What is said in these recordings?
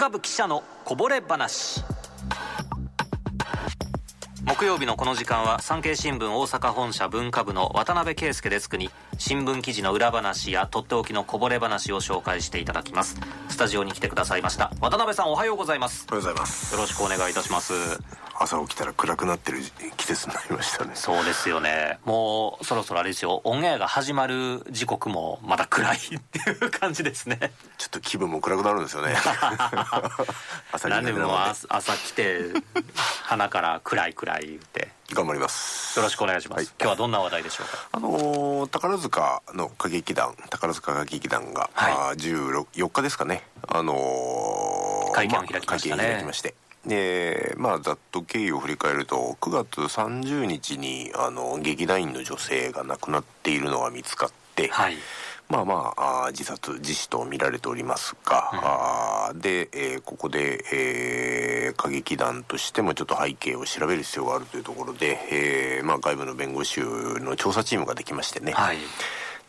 深部記者のこぼれ話。木曜日のこの時間は産経新聞大阪本社文化部の渡辺圭介デスクに新聞記事の裏話やとっておきのこぼれ話を紹介していただきます。スタジオに来てくださいました渡辺さん、おはようございます。おはようございます。よろしくお願いいたします。朝起きたら暗くなってる季節になりましたね。そうですよね。もうそろそろあれですよ、オンエアが始まる時刻もまだ暗いっていう感じですね。ちょっと気分も暗くなるんですよね。何でも朝来て鼻から暗い言って頑張ります。よろしくお願いします、はい。今日はどんな話題でしょうか。宝塚の歌劇団、宝塚歌劇団が、はい、14日ですかね、会見を開きましたね。開きまして、で、ざっと経緯を振り返ると、9月30日に劇団員の女性が亡くなっているのが見つかって、はい、自死と見られておりますが、うん、で、ここで、歌劇団としてもちょっと背景を調べる必要があるというところで、外部の弁護士の調査チームができましてね、はい、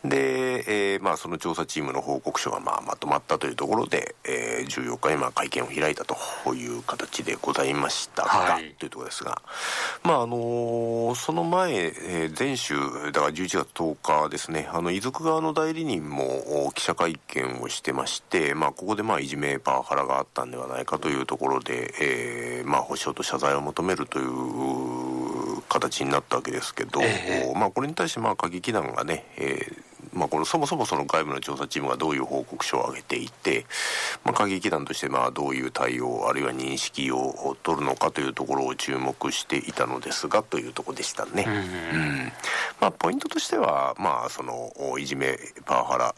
で、その調査チームの報告書がまとまったというところで、14日に会見を開いたという形でございましたが、はい、というところですが、その前、前週だから11月10日ですね、遺族側の代理人も記者会見をしてまして、ここでいじめパワハラがあったんではないかというところで、補償と謝罪を求めるという形になったわけですけど、これに対して歌劇団がね、このそもそもその外部の調査チームがどういう報告書を上げていて、歌劇団としてどういう対応あるいは認識を取るのかというところを注目していたのですが、というところでしたね。ポイントとしては、そのいじめパワハラ、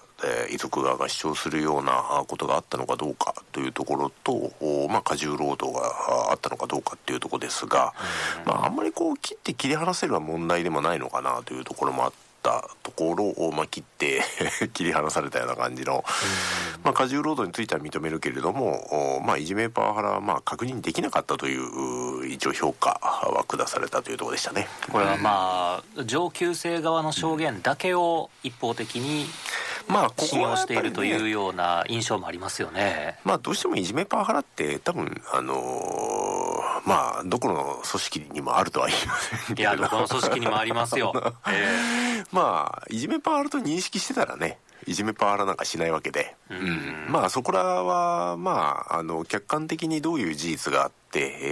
遺族側が主張するようなことがあったのかどうかというところと、過重労働があったのかどうかというところですが、あんまり切って切り離せるような問題でもないのかなというところもあってところを切って切り離されたような感じの、過重労働については認めるけれども、いじめパワハラは確認できなかったという一応評価は下されたというところでしたね。これは上級生側の証言だけを一方的に信用しているというような印象もありますよね。どうしてもいじめパワハラって多分どこの組織にもあるとは言いませんけど、どこの組織にもありますよ。いじめパワハラと認識してたらね、いじめパワハラなんかしないわけで、そこらは客観的にどういう事実があって、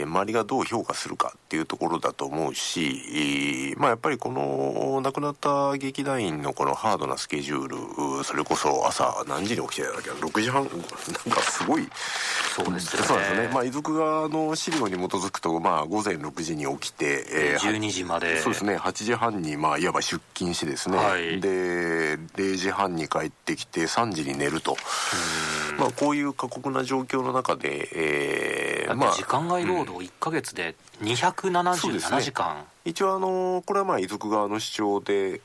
周りがどう評価するかっていうところだと思うし、やっぱりこの亡くなった劇団員のこのハードなスケジュール、それこそ朝何時に起きてたんだっけ、6時半なんかすごい。そうですよね。そうですね。遺族側の資料に基づくと、午前6時に起きて、12時まで。そうですね。8時半にいわば出勤してですね、はい、で0時半に帰ってきて3時に寝ると、こういう過酷な状況の中で、時間外労働1ヶ月で277時間、一応これは遺族側の主張で、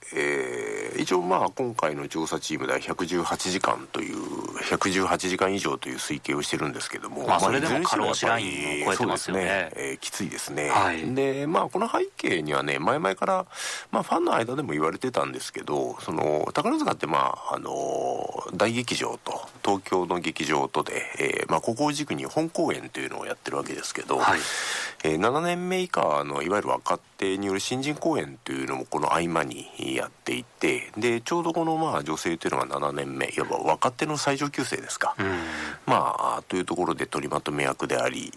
一応今回の調査チームでは118時間という118時間以上という推計をしてるんですけども、それでも過労死ラインを超えてますよね。きついですね、はい、でこの背景にはね、前々からファンの間でも言われてたんですけど、その宝塚って大劇場と東京の劇場とで、ここを軸に本公演というのをやってるわけですけど、はい、7年目以下のいわゆる若手による新人公演というのもこの合間にやっていて、でちょうどこの女性というのが7年目、いわば若手の最上級生ですか、というところで取りまとめ役であり、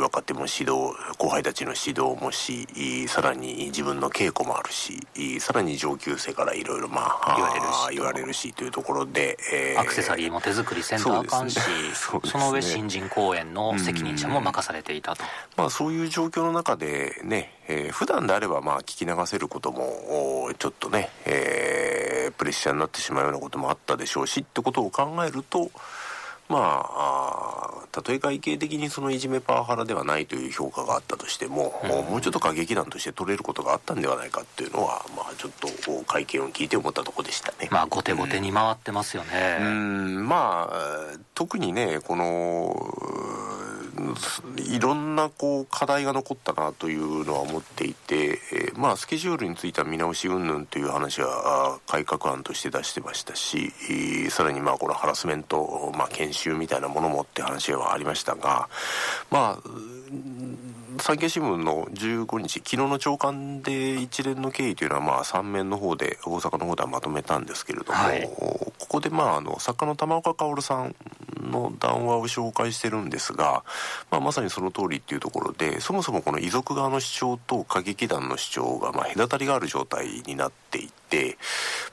若手も指導、後輩たちの指導もし、さらに自分の稽古もあるし、さらに上級生からいろいろ言われるしというところで、アクセサリーも手作りせんとあかんし、 その上新人公演の責任者も任されていたと、そういう状況の中でね、普段であれば聞き流せることもちょっとね、プレッシャーになってしまうようなこともあったでしょうしってことを考えると、たとえ外形的にそのいじめパワハラではないという評価があったとしても、もうちょっと歌劇団として取れることがあったんではないかっていうのは、ちょっと会見を聞いて思ったところでしたね。後手後手に回ってますよね。特にね、このいろんなこう課題が残ったなというのは思っていて、まあスケジュールについては見直し云々という話は改革案として出してましたし、さらにまあこのハラスメント、まあ、研修みたいなものもって話はありましたが、まあ産経新聞の15日、昨日の朝刊で一連の経緯というのはまあ3面の方で大阪の方ではまとめたんですけれども、はい、ここでまあ作家の玉岡薫さんの談話を紹介してるんですが、まあ、まさにその通りっていうところで、そもそもこの遺族側の主張と歌劇団の主張がまあ隔たりがある状態になっていて、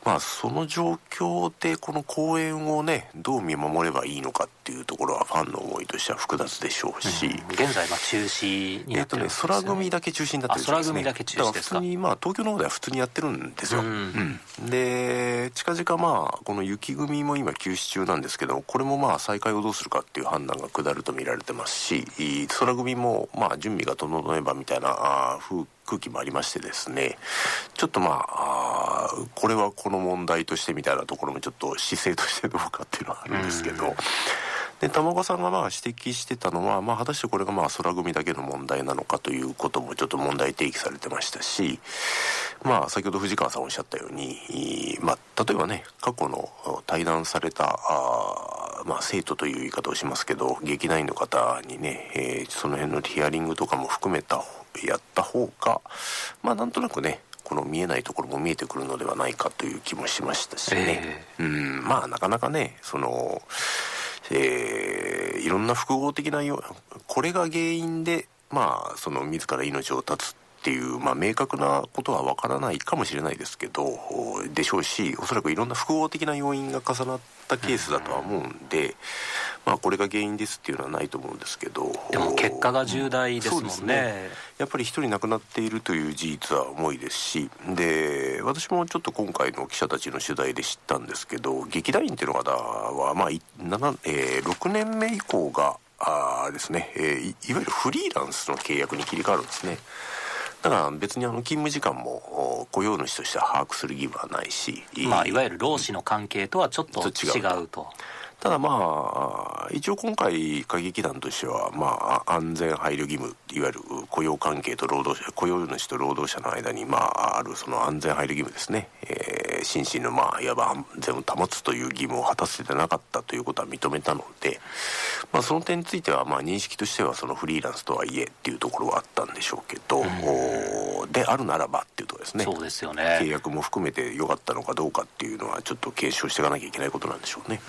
まあ、その状況でこの公演をねどう見守ればいいのかっていうところはファンの思いとしては複雑でしょうし、うん、現在は中止になってるんですね。空組だけ中止になってるんですね。空組だけ中止ですか。だから普通にまあ東京の方では普通にやってるんですよ、うんうん、で近々まあこの雪組も今休止中なんですけど、これもまあ再開をどうするかっていう判断が下ると見られてますし、空組もまあ準備が整えばみたいな空気もありましてですね、ちょっとまあこれはこの問題としてみたいなところもちょっと姿勢としてどうかっていうのはあるんですけど、で玉岡さんがまあ指摘してたのは、まあ、果たしてこれがまあ空組だけの問題なのかということもちょっと問題提起されてましたし、まあ、先ほど藤川さんおっしゃったように、まあ、例えばね過去の対談されたまあ、生徒という言い方をしますけど劇団員の方にね、その辺のヒアリングとかも含めたやった方が、まあ、なんとなくねこの見えないところも見えてくるのではないかという気もしましたしね、まあなかなかねその、いろんな複合的なこれが原因で、まあ、その自ら命を絶つっていう、まあ、明確なことは分からないかもしれないですけどでしょうし、おそらくいろんな複合的な要因が重なったケースだとは思うんで、まあ、これが原因ですっていうのはないと思うんですけど、でも結果が重大ですもんね。そうですね、やっぱり一人亡くなっているという事実は重いですし、で私もちょっと今回の記者たちの取材で知ったんですけど、劇団員っていう方は、まあ6年目以降がですね、いわゆるフリーランスの契約に切り替わるんですね。だから別に勤務時間も雇用主としては把握する義務はないし、まあ、いわゆる労使の関係とはちょっと違うと。ただまあ一応今回歌劇団としては、まあ、安全配慮義務、いわゆる雇用関係と雇用主と労働者の間に、まあ、あるその安全配慮義務ですね、心身のまあいわば安全を保つという義務を果たせてなかったということは認めたので、まあ、その点についてはまあ認識としてはそのフリーランスとはいえっていうところはあったんでしょうけど、であるならばっていうところですね。そうですよね。契約も含めて良かったのかどうかっていうのはちょっと検証していかなきゃいけないことなんでしょうね。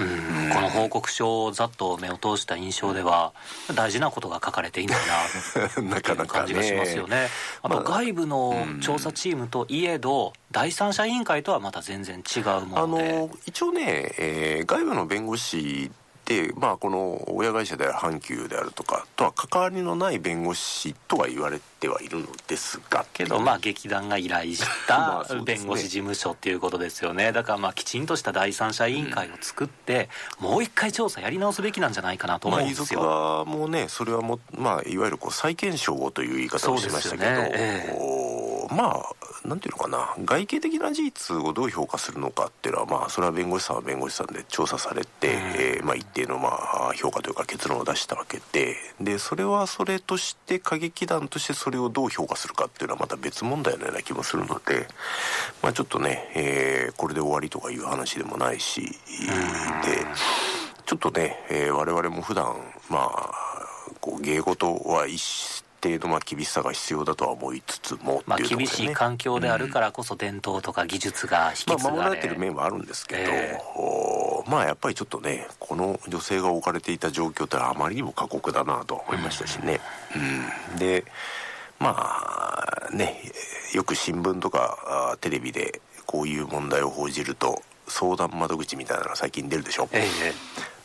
この報告書をざっと目を通した印象では大事なことが書かれていないなという感じがしますよね。あと外部の調査チームといえど、第三者委員会とはまた全然違うもので、一応ね、外部の弁護士で、まあ、この親会社である阪急であるとかとは関わりのない弁護士とは言われてはいるのですが、けどまあ劇団が依頼した弁護士事務所っていうことですよね。だからまあきちんとした第三者委員会を作って、うん、もう一回調査やり直すべきなんじゃないかなと思うんですよ。まあ、遺族側もねそれはも、まあ、いわゆるこう再検証をという言い方をしましたけど、ねまあなんていうのかな、外形的な事実をどう評価するのかっていうのは、まあそれは弁護士さんは弁護士さんで調査されて、まあ一定のまあ評価というか結論を出したわけで、でそれはそれとして歌劇団としてそれをどう評価するかっていうのはまた別問題のような気もするので、まあちょっとね、これで終わりとかいう話でもないし、でちょっとね、我々も普段まあこう芸事は一定のまあ厳しさが必要だとは思いつつも、まあ、厳しい環境であるからこそ伝統とか技術が引き継がれ、まあ、守られてる面はあるんですけど、まあやっぱりちょっとねこの女性が置かれていた状況ってあまりにも過酷だなと思いましたしね、でまあねよく新聞とかテレビでこういう問題を報じると相談窓口みたいなのが最近出るでしょ、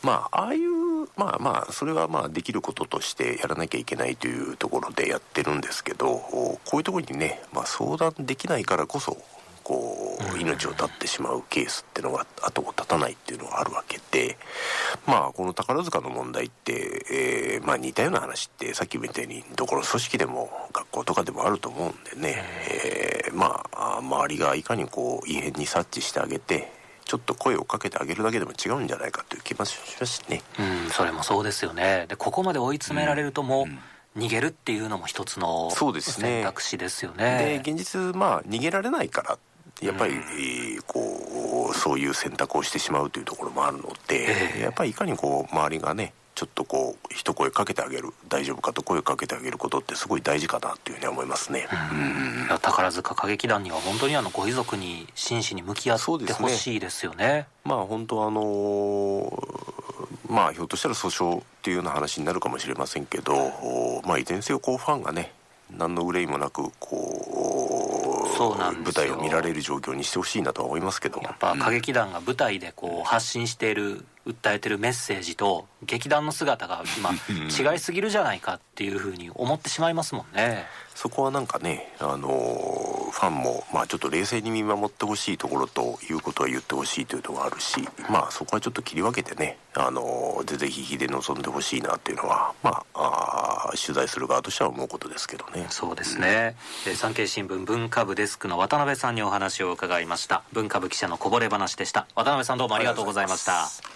まあああいうまあまあそれはまあできることとしてやらなきゃいけないというところでやってるんですけど、こういうところにね、まあ、相談できないからこそこう命を絶ってしまうケースっていうのが後を絶たないっていうのがあるわけで、まあこの宝塚の問題って、まあ似たような話ってさっきみたいにどこの組織でも学校とかでもあると思うんでね、まあ周りがいかにこう異変に察知してあげてちちょっと声をかけてあげるだけでも違うんじゃないかという気もしますね。うん、それもそうですよね。でここまで追い詰められるともう、逃げるっていうのも一つの選択肢ですよね。で現実、逃げられないからやっぱり、こうそういう選択をしてしまうというところもあるので、やっぱりいかにこう周りがねちょっとこう一声かけてあげる、大丈夫かと声をかけてあげることってすごい大事かなというふうに思いますね。うん、宝塚歌劇団には本当にご遺族に真摯に向き合ってほしいですよね。本当ひょっとしたら訴訟っていうような話になるかもしれませんけど、いずれにせよこうファンがね何の憂いもなくこう舞台を見られる状況にしてほしいなとは思いますけど、やっぱ歌劇団が舞台でこう発信している訴えているメッセージと劇団の姿が今違いすぎるじゃないかっていうふうに思ってしまいますもんね。そこはファンもちょっと冷静に見守ってほしいところということは言ってほしいというのがあるし、そこはちょっと切り分けてねぜひ秀で臨んでほしいなというのは取材する側としては思うことですけどね。そうですね。産経新聞文化部デスクの渡辺さんにお話を伺いました。文化部記者のこぼれ話でした。渡辺さんどうもありがとうございました。